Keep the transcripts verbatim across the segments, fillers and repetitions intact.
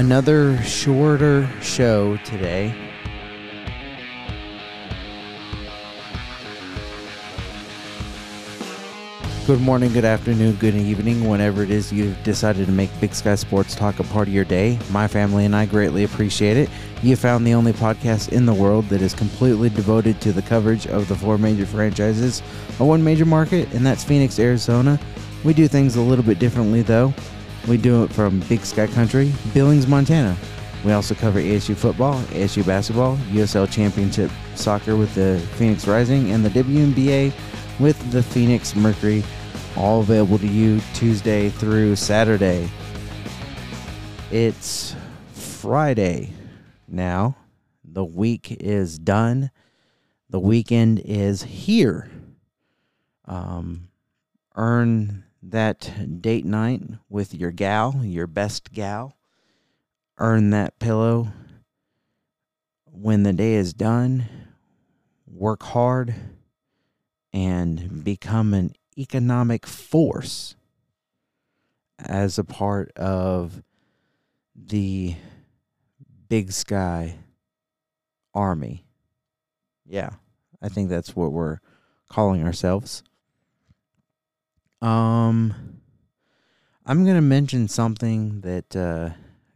Another shorter show today. Good morning, good afternoon, good evening, whenever it is you've decided to make Big Sky Sports Talk a part of your day. My family and I greatly appreciate it. You found the only podcast in the world that is completely devoted to the coverage of the four major franchises of one major market, and that's Phoenix, Arizona. We do things a little bit differently, though. We do it from Big Sky Country, Billings, Montana. We also cover A S U football, A S U basketball, U S L Championship soccer with the Phoenix Rising, and the W N B A with the Phoenix Mercury. All available to you Tuesday through Saturday. It's Friday now. The week is done. The weekend is here. Um, earn that date night with your gal, your best gal. Earn that pillow. When the day is done, work hard and become an economic force as a part of the Big Sky Army. Yeah, I think that's what we're calling ourselves. Um, I'm going to mention something that uh,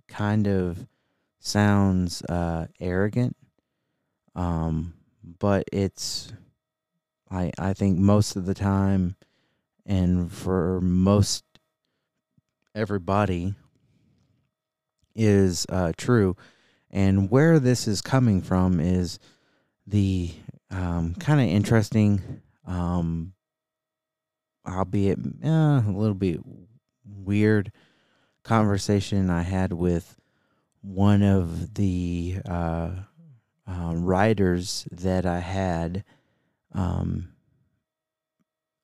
kind of sounds uh, arrogant, um, but it's... I, I think most of the time, and for most everybody, is uh, true. And where this is coming from is the um, kind of interesting, um, albeit eh, a little bit weird, conversation I had with one of the uh, uh, writers that I had Um,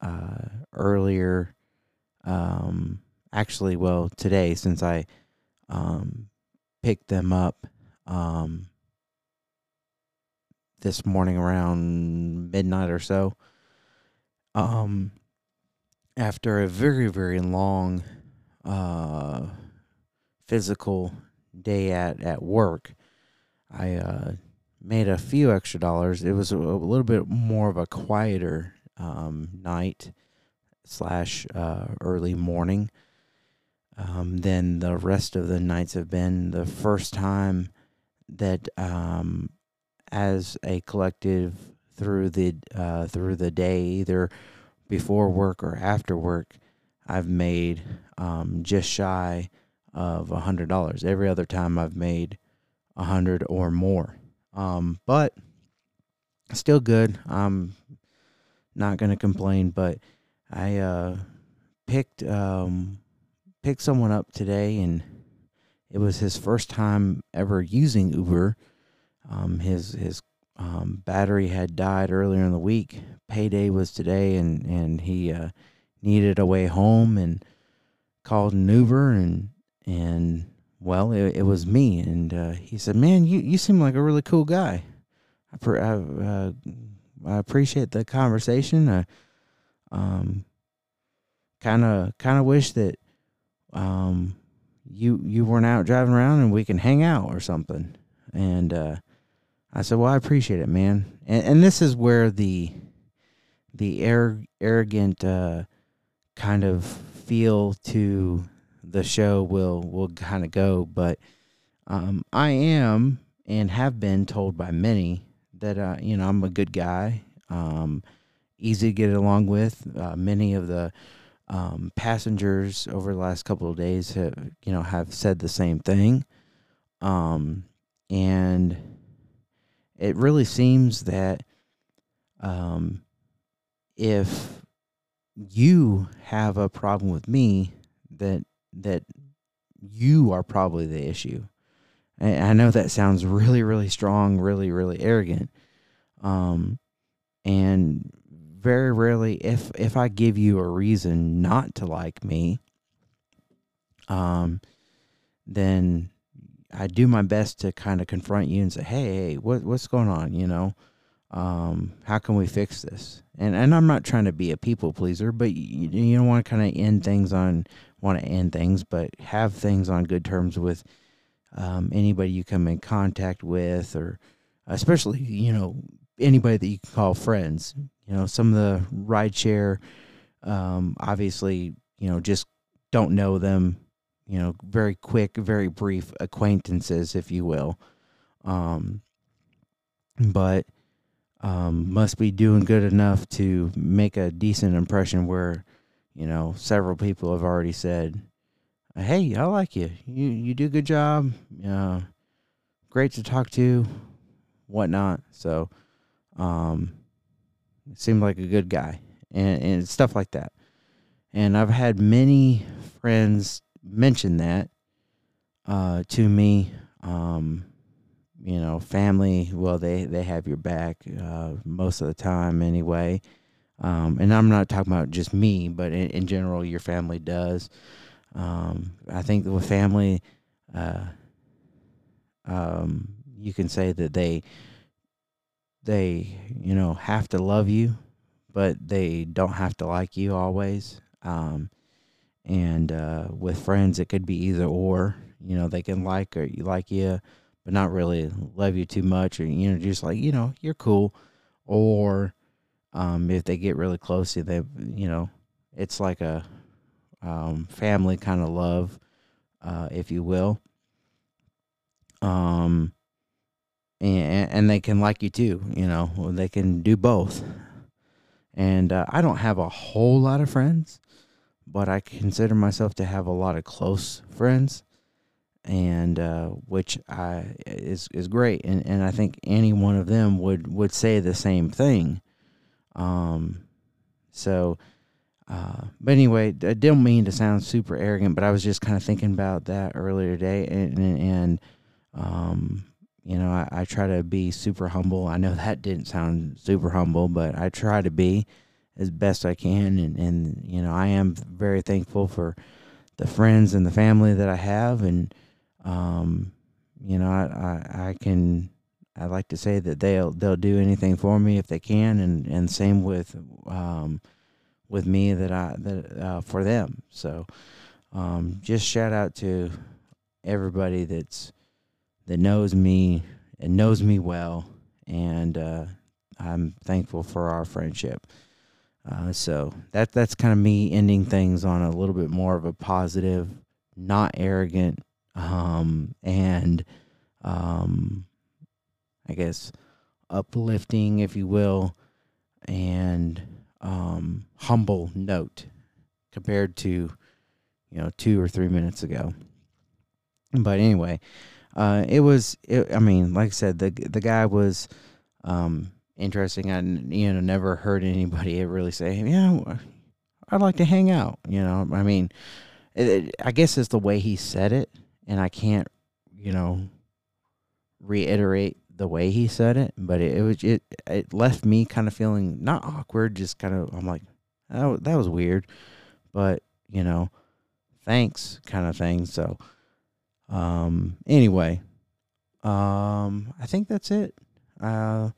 uh, earlier, um, actually, well, today, since I, um, picked them up, um, this morning around midnight or so, um, after a very, very long, uh, physical day at, at work, I, uh, made a few extra dollars. It was a, a little bit more of a quieter um, night slash uh, early morning um, than the rest of the nights have been. The first time that, um, as a collective, through the uh, through the day, either before work or after work, I've made um, just shy of a hundred dollars. Every other time, I've made a hundred or more. Um, but still good. I'm not going to complain, but I, uh, picked, um, picked someone up today, and it was his first time ever using Uber. Um, his, his, um, battery had died earlier in the week. Payday was today, and, and he, uh, needed a way home and called an Uber, and, and, well, it, it was me, and uh, he said, "Man, you, you seem like a really cool guy. I pre- I, uh, I appreciate the conversation. I um kind of kind of wish that um you you weren't out driving around and we can hang out or something." And uh, I said, "Well, I appreciate it, man." And, and this is where the the air, arrogant uh, kind of feel to the show will will kind of go, but um, I am and have been told by many that uh, you know I'm a good guy, um, easy to get along with. Uh, many of the um, passengers over the last couple of days have you know have said the same thing, um, and it really seems that um, if you have a problem with me, that that you are probably the issue. And I know that sounds really, really strong, really, really arrogant. Um, and very rarely, if, if I give you a reason not to like me, um, then I do my best to kind of confront you and say, Hey, hey what, what's going on? You know, um, how can we fix this? And, and I'm not trying to be a people pleaser, but you, you don't want to kind of end things on, want to end things, but have things on good terms with um, anybody you come in contact with, or especially, you know, anybody that you can call friends. You know, some of the rideshare, um, obviously, you know, just don't know them, you know, very quick, very brief acquaintances, if you will. Um, but um, must be doing good enough to make a decent impression where, you know, several people have already said, hey, I like you. You you do a good job. Uh, great to talk to, whatnot. So um, it seemed like a good guy and, and stuff like that. And I've had many friends mention that uh, to me, um, you know, family. Well, they, they have your back uh, most of the time anyway. Um, and I'm not talking about just me, but in, in general, your family does. Um, I think with family, uh, um, you can say that they, they, you know, have to love you, but they don't have to like you always. Um, and, uh, with friends, it could be either or, you know, they can like, or you like you, but not really love you too much, or, you know, just like, you know, you're cool. Or, um, if they get really close to you, they, you know, it's like a, Um, family kind of love, uh, if you will. Um, and, and they can like you too, you know, they can do both. And, uh, I don't have a whole lot of friends, but I consider myself to have a lot of close friends, and, uh, which I, is, is great. And, and I think any one of them would, would say the same thing. Um, so, Uh, but anyway, I didn't mean to sound super arrogant, but I was just kind of thinking about that earlier today. And, and, and um, you know, I, I try to be super humble. I know that didn't sound super humble, but I try to be as best I can. And, and you know, I am very thankful for the friends and the family that I have. And, um, you know, I, I, I can, I like to say that they'll, they'll do anything for me if they can. And, and same with, um, with me that I, that, uh, for them. So, um, just shout out to everybody that's, that knows me and knows me well. And, uh, I'm thankful for our friendship. Uh, so that, that's kind of me ending things on a little bit more of a positive, not arrogant. Um, and, um, I guess uplifting, if you will. And, um, humble note compared to, you know, two or three minutes ago. But anyway, uh, it was, it, I mean, like I said, the, the guy was, um, interesting. I, you know, never heard anybody really say, you know, I'd like to hang out, you know, I mean, it, it, I guess it's the way he said it, and I can't, you know, reiterate the way he said it, but it, it was it it left me kind of feeling not awkward, just kind of, I'm like, oh, that was weird, but you know, thanks kind of thing. So um anyway, um I think that's it. Uh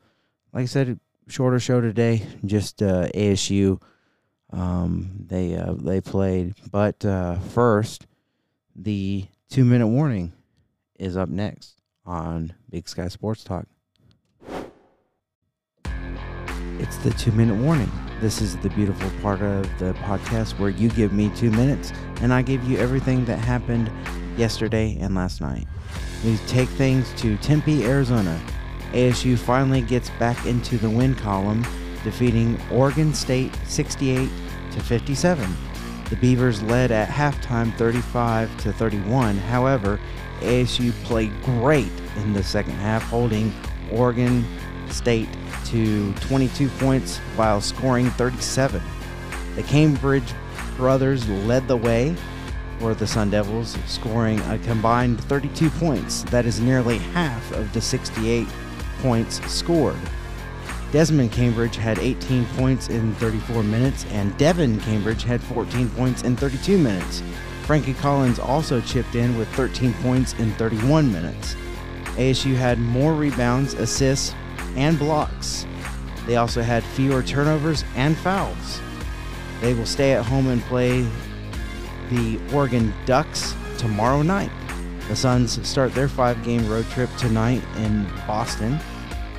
like I said, shorter show today, just uh A S U. Um they uh they played, but uh first, the two minute warning is up next on Big Sky Sports Talk. It's the two-minute warning. This is the beautiful part of the podcast where you give me two minutes and I give you everything that happened yesterday and last night. We take things to Tempe, Arizona. A S U finally gets back into the win column, defeating Oregon State sixty-eight to fifty-seven. The Beavers led at halftime thirty-five to thirty-one. However, A S U played great in the second half, holding Oregon State to twenty-two points while scoring thirty-seven. The Cambridge brothers led the way for the Sun Devils, scoring a combined thirty-two points. That is nearly half of the sixty-eight points scored. Desmond Cambridge had eighteen points in thirty-four minutes, and Devin Cambridge had fourteen points in thirty-two minutes. Frankie Collins also chipped in with thirteen points in thirty-one minutes. A S U had more rebounds, assists, and blocks. They also had fewer turnovers and fouls. They will stay at home and play the Oregon Ducks tomorrow night. The Suns start their five-game road trip tonight in Boston,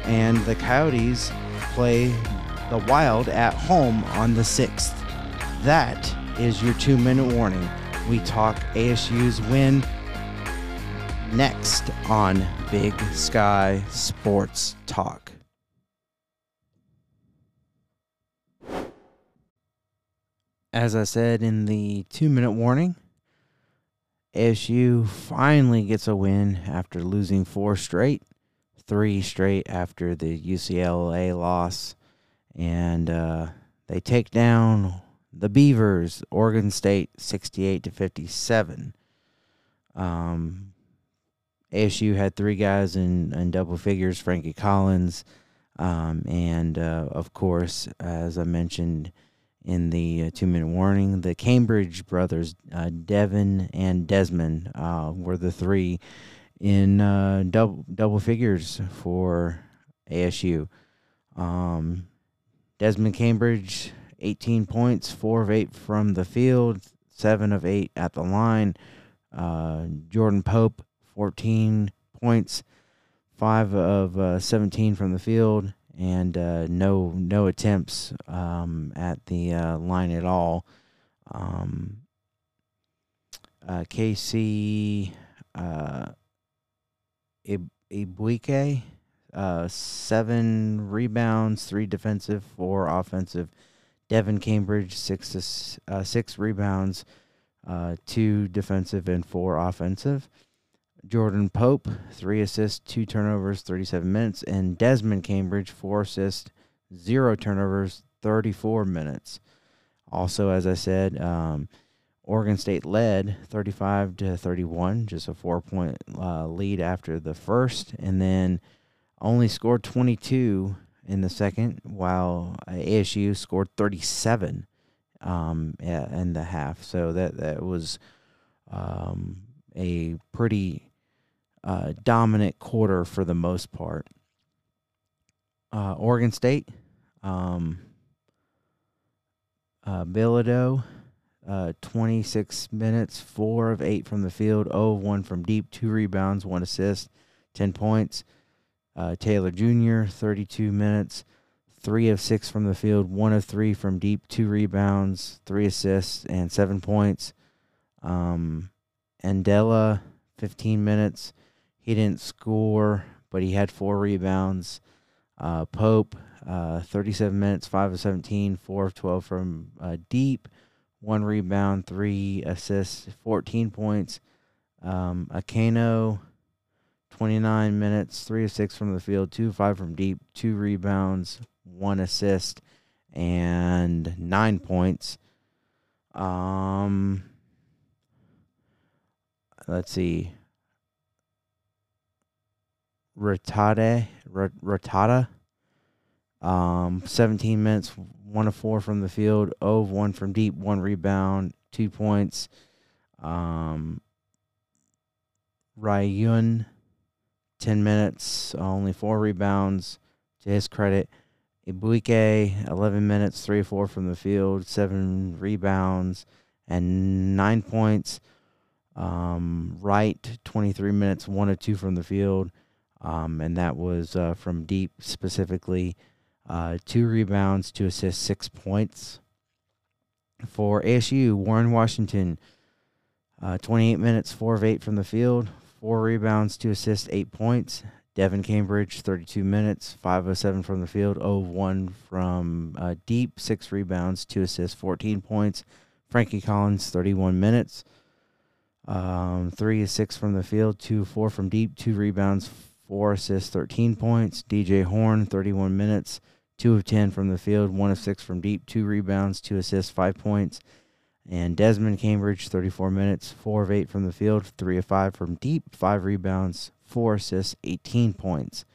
and the Coyotes play the Wild at home on the sixth. That is your two-minute warning. We talk A S U's win next on Big Sky Sports Talk. As I said in the two-minute warning, A S U finally gets a win after losing four straight, three straight after the U C L A loss, and uh, they take down the Beavers, Oregon State, sixty-eight to fifty-seven. Um, A S U had three guys in, in double figures, Frankie Collins, um, and uh, of course, as I mentioned in the uh, two-minute warning, the Cambridge brothers, uh, Devin and Desmond, uh, were the three in uh, double double figures for A S U. Um, Desmond Cambridge, eighteen points, four of eight from the field, seven of eight at the line. Uh, Jordan Pope, fourteen points, five of seventeen from the field, and uh, no no attempts um, at the uh, line at all. Um, uh, K C uh, Ibuike, uh, seven rebounds, three defensive, four offensive. Devin Cambridge, six, to, uh, six rebounds, uh, two defensive, and four offensive. Jordan Pope, three assists, two turnovers, thirty-seven minutes. And Desmond Cambridge, four assists, zero turnovers, thirty-four minutes. Also, as I said, um, Oregon State led thirty-five to thirty-one, just a four-point uh, lead after the first, and then only scored twenty-two in the second, while A S U scored thirty-seven um, in the half. So that, that was um, a pretty uh, dominant quarter for the most part. Uh, Oregon State, um, uh, Bilodeau, uh, twenty-six minutes, four of eight from the field, zero of one from deep, two rebounds, one assist, ten points. Uh, Taylor Junior, thirty-two minutes, three of six from the field, one of three from deep, two rebounds, three assists, and seven points. Um, Andela, fifteen minutes. He didn't score, but he had four rebounds. Uh, Pope, uh, thirty-seven minutes, five of seventeen, four of twelve from uh, deep, one rebound, three assists, fourteen points. Um, Akeno, twenty-nine minutes, three of six from the field, two of five from deep, two rebounds, one assist, and nine points. Um, let's see. Rotata, Rotata, um, seventeen minutes, one of four from the field, zero of one from deep, one rebound, two points. Um, Ryun, ten minutes, only four rebounds, to his credit. Ibuike, eleven minutes, three of four from the field, seven rebounds, and nine points. Um, Wright, twenty-three minutes, one of two from the field, um, and that was uh, from deep specifically. Uh, two rebounds, two assists, six points. For A S U, Warren Washington, uh, twenty-eight minutes, four of eight from the field, Four rebounds, two assists, eight points. Devin Cambridge, thirty-two minutes, five of seven from the field, zero of one from uh, deep, six rebounds, two assists, fourteen points. Frankie Collins, thirty-one minutes, um, three of six from the field, two of four from deep, two rebounds, four assists, thirteen points. D J Horn, thirty-one minutes, two of ten from the field, one of six from deep, two rebounds, two assists, five points. And Desmond Cambridge, thirty-four minutes, four of eight from the field, three of five from deep, five rebounds, four assists, eighteen points.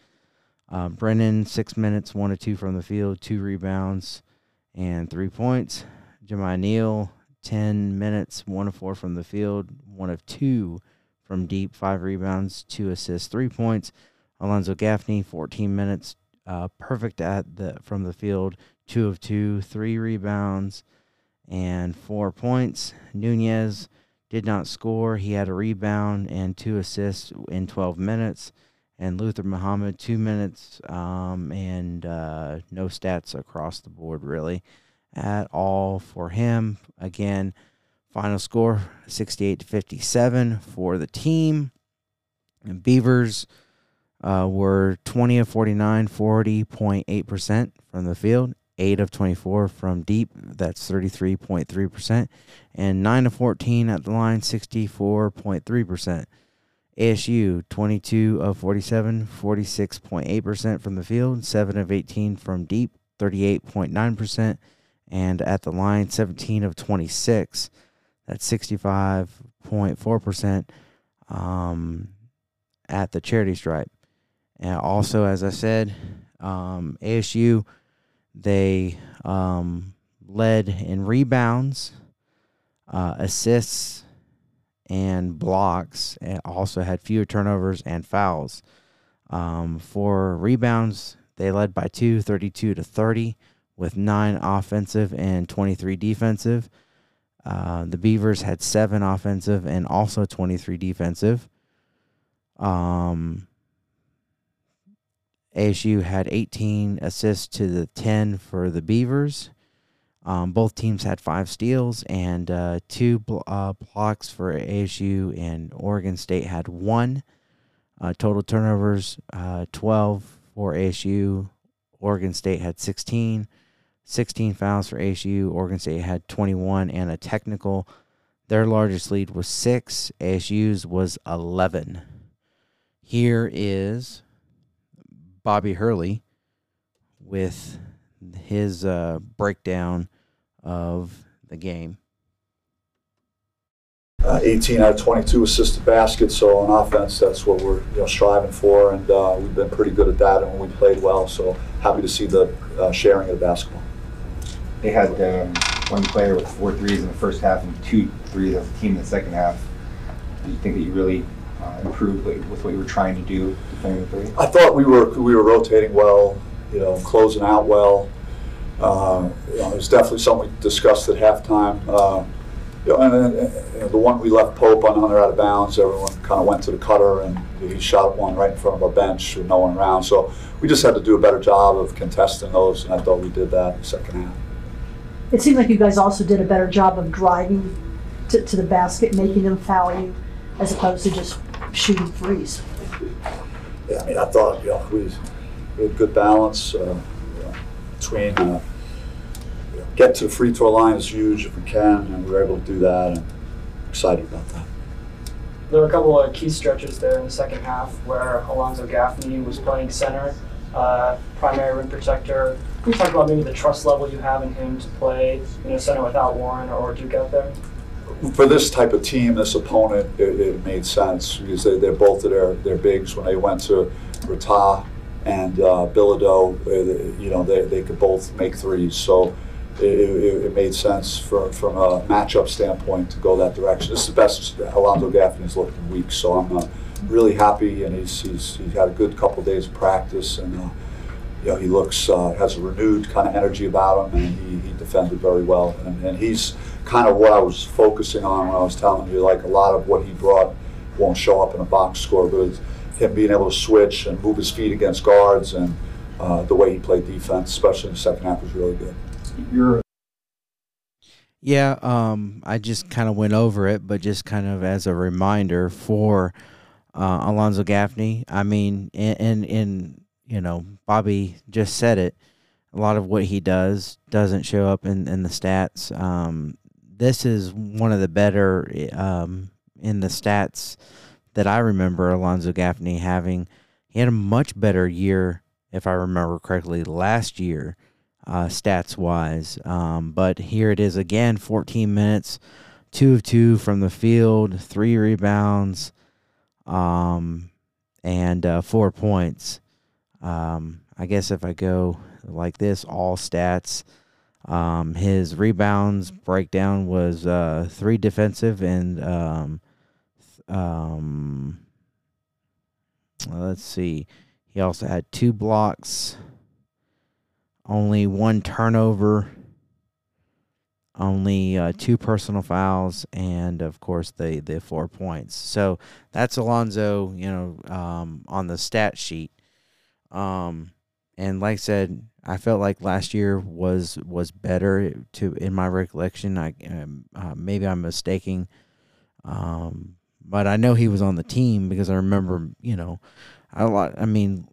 Uh, Brennan, six minutes, one of two from the field, two rebounds, and three points. Jemai Neal, ten minutes, one of four from the field, one of two from deep, five rebounds, two assists, three points. Alonzo Gaffney, fourteen minutes, uh, perfect at the from the field, two of two, three rebounds, and four points. Nunez, did not score. He had a rebound and two assists in twelve minutes. And Luther Muhammad, two minutes um, and uh, no stats across the board, really, at all for him. Again, final score, sixty-eight to fifty-seven for the team. And Beavers uh, were twenty of forty-nine, forty point eight percent from the field, eight of twenty-four from deep, that's thirty-three point three percent, and nine of fourteen at the line, sixty-four point three percent. A S U, twenty-two of forty-seven, forty-six point eight percent from the field, seven of eighteen from deep, thirty-eight point nine percent, and at the line, seventeen of twenty-six, that's sixty-five point four percent um, at the charity stripe. And also, as I said, um, A S U, they um, led in rebounds, uh, assists, and blocks, and also had fewer turnovers and fouls. Um, for rebounds, they led by two, thirty-two to thirty, with nine offensive and twenty-three defensive. Uh, the Beavers had seven offensive and also twenty-three defensive. Um, A S U had eighteen assists to the ten for the Beavers. Um, both teams had five steals and uh, two bl uh, blocks for A S U, and Oregon State had one. Uh, total turnovers, uh, twelve for A S U. Oregon State had sixteen. sixteen fouls for A S U. Oregon State had twenty-one and a technical. Their largest lead was six. A S U's was eleven. Here is Bobby Hurley with his uh, breakdown of the game. Uh, eighteen out of twenty-two assisted baskets, so on offense, that's what we're you know, striving for, and uh, we've been pretty good at that, and we played well, so happy to see the uh, sharing of the basketball. They had um, one player with four threes in the first half and two threes as a team in the second half. Do you think that you really uh, improved with what you were trying to do defending the three? I thought we were, we were rotating well, you know, closing out well. Uh, you know, it was definitely something we discussed at halftime. Uh, you know, and, and, and, and the one we left Pope on under out of bounds, everyone kind of went to the cutter, and he shot one right in front of our bench with no one around. So we just had to do a better job of contesting those, and I thought we did that in the second half. It seemed like you guys also did a better job of driving to, to the basket, making them foul you, as opposed to just shooting threes. Yeah, I mean, I thought, you know, we, we had good balance uh, you know, between uh, you know, get to the free throw line is huge if we can, and we were able to do that, and I'm excited about that. There were a couple of key stretches there in the second half where Alonzo Gaffney was playing center, uh, primary rim protector. Can you talk about maybe the trust level you have in him to play you know, center without Warren or Duke out there? For this type of team, this opponent, it, it made sense because they, they're both of their, their bigs. When they went to Rotata and uh, Bilodeau, uh, you know, they, they could both make threes. So it, it, it made sense for, from a matchup standpoint to go that direction. This is the best Alonzo Gaffney's looked in weeks, so I'm uh, really happy, and he's, he's, he's had a good couple of days of practice, and uh, you know, he looks, uh, has a renewed kind of energy about him, and he, he defended very well. And, and he's kind of what I was focusing on when I was telling you, like a lot of what he brought won't show up in a box score, but him being able to switch and move his feet against guards, and uh, the way he played defense, especially in the second half, was really good. You're yeah, um, I just kind of went over it, but just kind of as a reminder for uh, Alonzo Gaffney. I mean, and, and you know, Bobby just said it. A lot of what he does doesn't show up in, in the stats. Um, this is one of the better um, in the stats that I remember Alonzo Gaffney having. He had a much better year, if I remember correctly, last year, uh, stats-wise. Um, but here it is again, fourteen minutes, two of two from the field, three rebounds, um, and uh, four points. Um, I guess if I go like this, all stats, um, his rebounds breakdown was uh, three defensive and um, Um, let's see. He also had two blocks, only one turnover, only uh, two personal fouls, and of course the the four points. So that's Alonzo, you know, um, on the stat sheet. Um, and like I said, I felt like last year was was better to in my recollection. I uh, maybe I'm mistaking, um, but I know he was on the team because I remember, you know, I lot. I mean,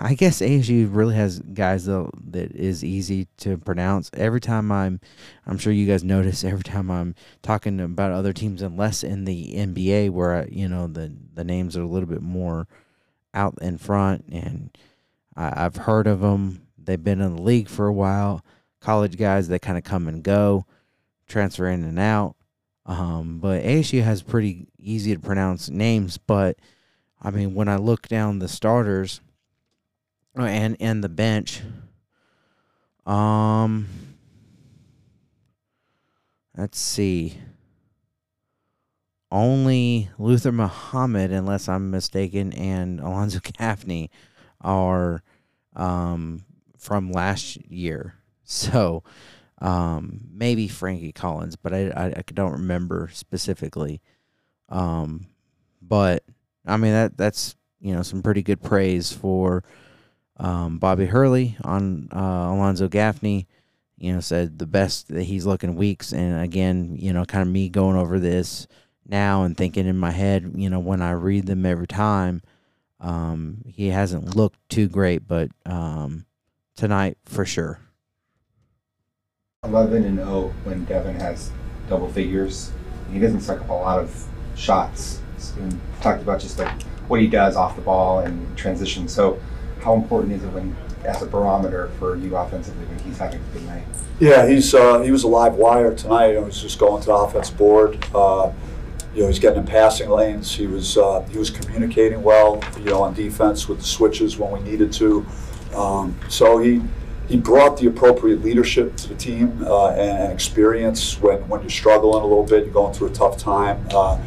I guess A S U really has guys that that is easy to pronounce. Every time I'm, I'm sure you guys notice every time I'm talking about other teams, unless in the N B A where I, you know, the the names are a little bit more out in front, and I, I've heard of them. They've been in the league for a while. College guys, they kind of come and go, transfer in and out. Um, but A S U has pretty easy to pronounce names. But I mean, when I look down the starters. And and the bench, um, let's see. Only Luther Muhammad, unless I'm mistaken, and Alonzo Gaffney are um, from last year. So um, maybe Frankie Collins, but I, I I don't remember specifically. Um, but I mean that that's you know some pretty good praise for. Um, Bobby Hurley on uh, Alonzo Gaffney, you know, said the best that he's looking weeks. And again, you know, kind of me going over this now and thinking in my head, you know, when I read them every time, um, he hasn't looked too great, but um, tonight for sure. eleven and oh when Devin has double figures. He doesn't suck up a lot of shots. And talked about just like what he does off the ball and transition. So how important is it when, as a barometer for you offensively, when he's having a good night? Yeah, he's uh, he was a live wire tonight. You know, he's just going to the offensive board. Uh, you know, he's getting in passing lanes. He was uh, he was communicating well. You know, on defense with the switches when we needed to. Um, so he he brought the appropriate leadership to the team uh, and experience when when you're struggling a little bit, you're going through a tough time. Uh,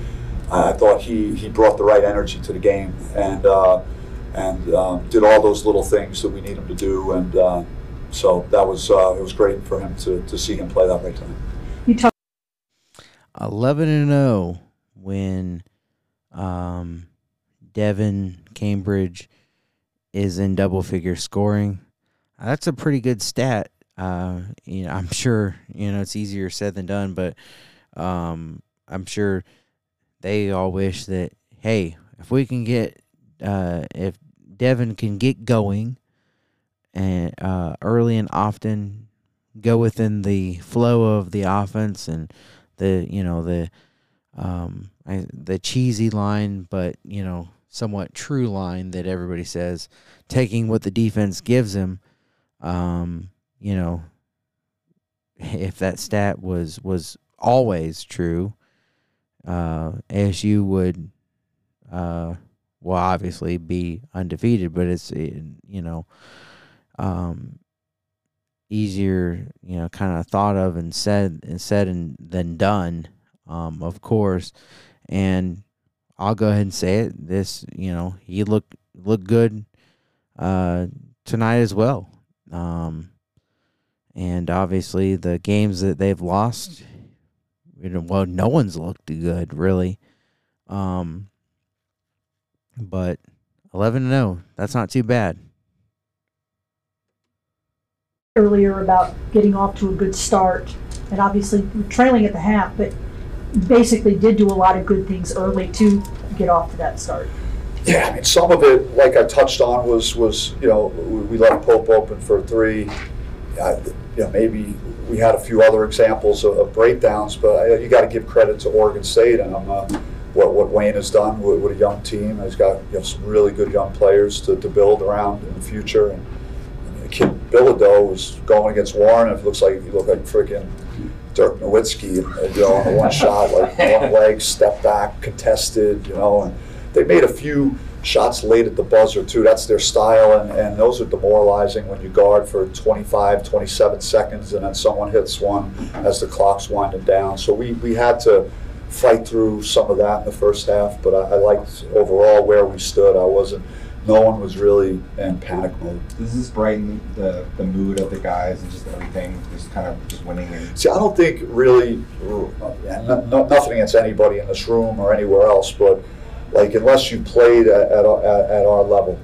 I thought he he brought the right energy to the game and. Uh, and um, did all those little things that we need him to do, and uh, so that was uh, it was great for him to, to see him play that way tonight. You talk eleven and oh when um, Devin Cambridge is in double figure scoring. That's a pretty good stat. Uh, you know, I'm sure you know it's easier said than done, but um, I'm sure they all wish that hey, if we can get Uh, if Devin can get going and uh, early and often go within the flow of the offense and the you know the um, I, the cheesy line, but you know somewhat true line that everybody says, taking what the defense gives him. Um, you know, if that stat was was always true, uh, A S U would. Uh, Will obviously be undefeated, but it's you know um, easier you know kind of thought of and said and said and than done, um, of course. And I'll go ahead and say it. This you know he looked looked good uh, tonight as well, um, and obviously the games that they've lost, you know, well, no one's looked good really. Um, But eleven and oh, that's not too bad. Earlier about getting off to a good start, and obviously trailing at the half, but basically did do a lot of good things early to get off to that start. Yeah, I mean, some of it, like I touched on, was, was you know, we left Pope open for a three. Uh, you know, maybe we had a few other examples of, of breakdowns, but uh, you got to give credit to Oregon State, and I'm uh, What, what Wayne has done with, with a young team. He's got you know, some really good young players to, to build around in the future. And, and the kid Bilodeau was going against Warren. It looks like he looked like freaking Dirk Nowitzki, and, you know, on the one shot, like one leg, step back, contested. You know, and they made a few shots late at the buzzer too. That's their style, and, and those are demoralizing when you guard for twenty-five, twenty-seven seconds, and then someone hits one as the clock's winding down. So we we had to fight through some of that in the first half, but I, I liked overall where we stood. I wasn't no one was really in panic mode. Does this brighten the, the mood of the guys and just everything, just kind of just winning? And see, I don't think really, and nothing against anybody in this room or anywhere else, but like unless you played at, at, at our level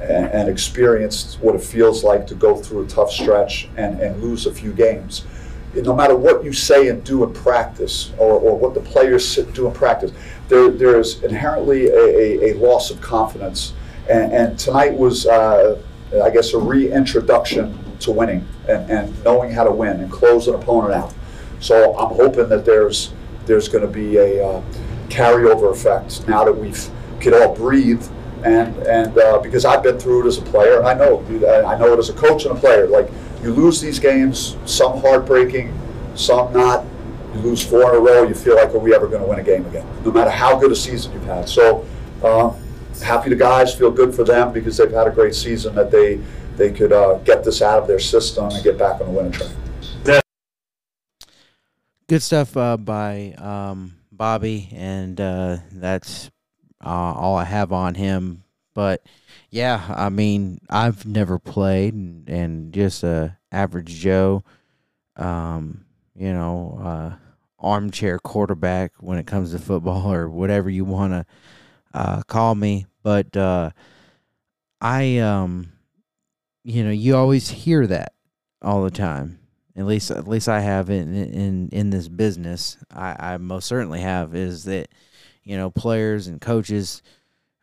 and, and experienced what it feels like to go through a tough stretch and, and lose a few games, no matter what you say and do in practice, or, or what the players do in practice, there there is inherently a, a, a loss of confidence. And, and tonight was, uh, I guess, a reintroduction to winning and, and knowing how to win and close an opponent out. So I'm hoping that there's there's going to be a uh, carryover effect now that we could all breathe. And and uh, because I've been through it as a player, and I know I know it as a coach and a player. Like, you lose these games, some heartbreaking, some not. You lose four in a row, you feel like, are we ever going to win a game again? No matter how good a season you've had. So uh, happy the guys, feel good for them because they've had a great season, that they they could uh, get this out of their system and get back on the winning track. Good stuff uh, by um, Bobby, and uh, that's uh, all I have on him. But yeah, I mean, I've never played, and, and just a average Joe, um, you know, uh, armchair quarterback when it comes to football, or whatever you want to uh, call me. But uh, I, um, you know, you always hear that all the time. At least, at least I have in in in this business. I, I most certainly have, is that, you know, players and coaches,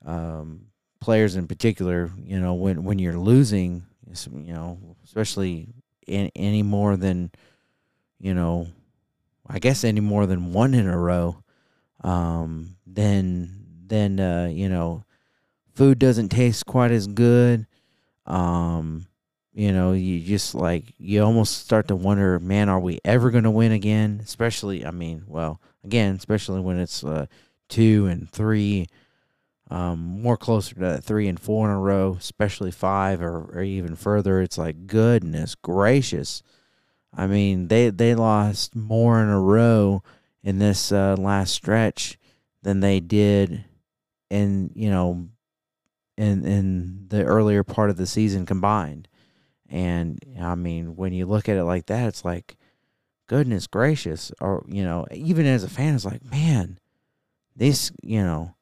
um. players in particular, you know, when, when you're losing, you know, especially in, any more than, you know, I guess any more than one in a row, um, then, then uh, you know, food doesn't taste quite as good. Um, you know, you just like, you almost start to wonder, man, are we ever going to win again? Especially, I mean, well, again, especially when it's uh, two and three, Um, more closer to three and four in a row, especially five or, or even further. It's like, goodness gracious. I mean, they, they lost more in a row in this uh, last stretch than they did in, you know, in, in the earlier part of the season combined. And, I mean, when you look at it like that, it's like, goodness gracious. Or, you know, even as a fan, it's like, man, these, you know,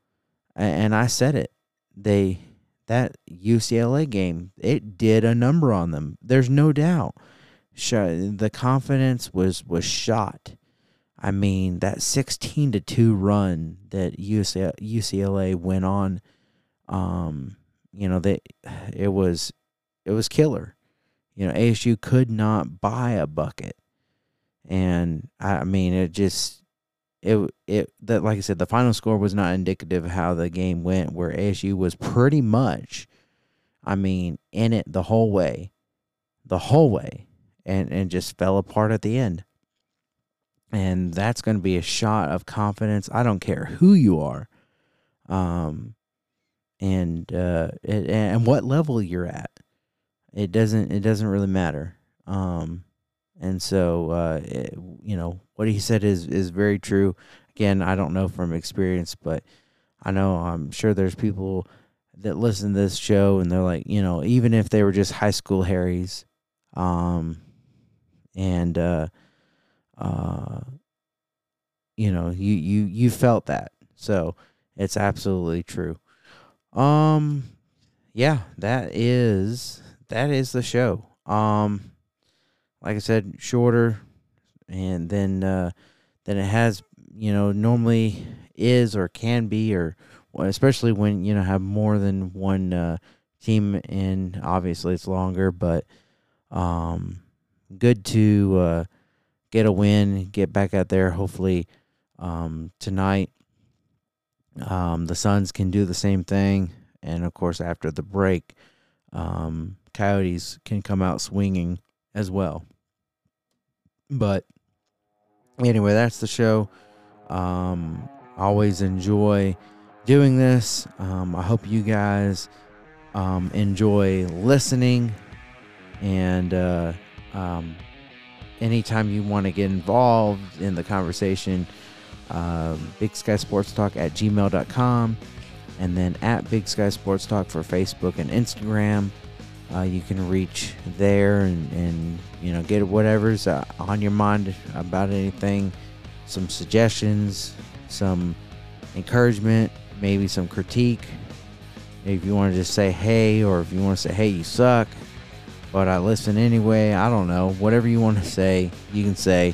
and I said it, they that U C L A game, it did a number on them. There's no doubt. The confidence was, was shot. I mean, that sixteen to two run that U C L A went on, um, you know, they it was it was killer. You know, A S U could not buy a bucket, and I mean, it just. It it that like I said, the final score was not indicative of how the game went, where A S U was pretty much, I mean, in it the whole way, the whole way, and and just fell apart at the end. And that's going to be a shot of confidence. I don't care who you are, um, and uh, it, and what level you're at. It doesn't it doesn't really matter, um. And so, uh, it, you know, what he said is, is very true. Again, I don't know from experience, but I know I'm sure there's people that listen to this show and they're like, you know, even if they were just high school Harrys, um, and, uh, uh, you know, you, you, you felt that. So it's absolutely true. Um, yeah, that is, that is the show. Um, Like I said, shorter, and then uh, then it has, you know, normally is or can be, or especially when, you know, have more than one uh, team in. Obviously, it's longer, but um, good to uh, get a win, get back out there. Hopefully um, tonight um, the Suns can do the same thing, and of course after the break, um, Coyotes can come out swinging as well. But anyway, that's the show. Um, always enjoy doing this. Um, I hope you guys um, enjoy listening. And uh, um, anytime you want to get involved in the conversation, uh, Big Sky Sports Talk at gmail dot com. and then at Big Sky Sports Talk for Facebook and Instagram. Uh, you can reach there and, and you know, get whatever's uh, on your mind about anything, some suggestions, some encouragement, maybe some critique. If you want to just say hey, or if you want to say, hey, you suck, but I listen anyway, I don't know. Whatever you want to say, you can say.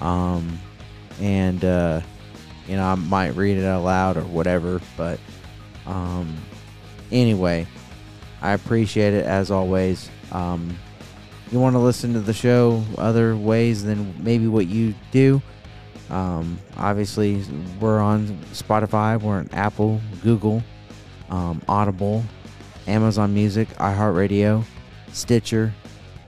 Um, and, uh, you know, I might read it out loud or whatever. But um, anyway, I appreciate it as always. Um, you want to listen to the show other ways than maybe what you do. Um, obviously, we're on Spotify. We're on Apple, Google, um, Audible, Amazon Music, iHeartRadio, Stitcher,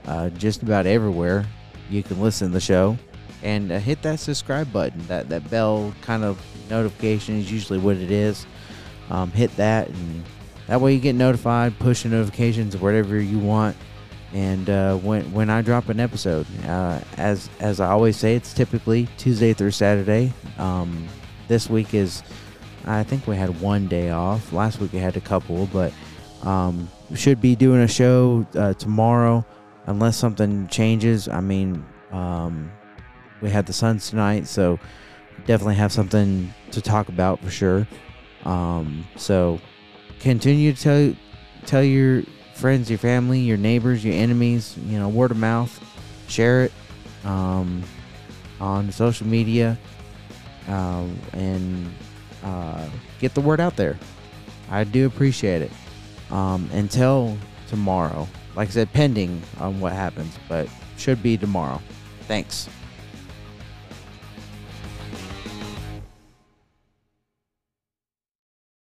uh, just about everywhere you can listen to the show. And uh, hit that subscribe button. That, that bell kind of notification is usually what it is. Um, hit that, and that way you get notified, push notifications, whatever you want. And uh, when when I drop an episode, uh, as as I always say, it's typically Tuesday through Saturday. Um, this week is, I think we had one day off. Last week we had a couple, but um, we should be doing a show uh, tomorrow, unless something changes. I mean, um, we had the Suns tonight, so definitely have something to talk about for sure. Um, so continue to tell tell your friends, your family, your neighbors, your enemies, you know, word of mouth, share it um, on social media, uh, and uh, get the word out there. I do appreciate it. Um, until tomorrow, like I said, pending on what happens, but should be tomorrow. Thanks.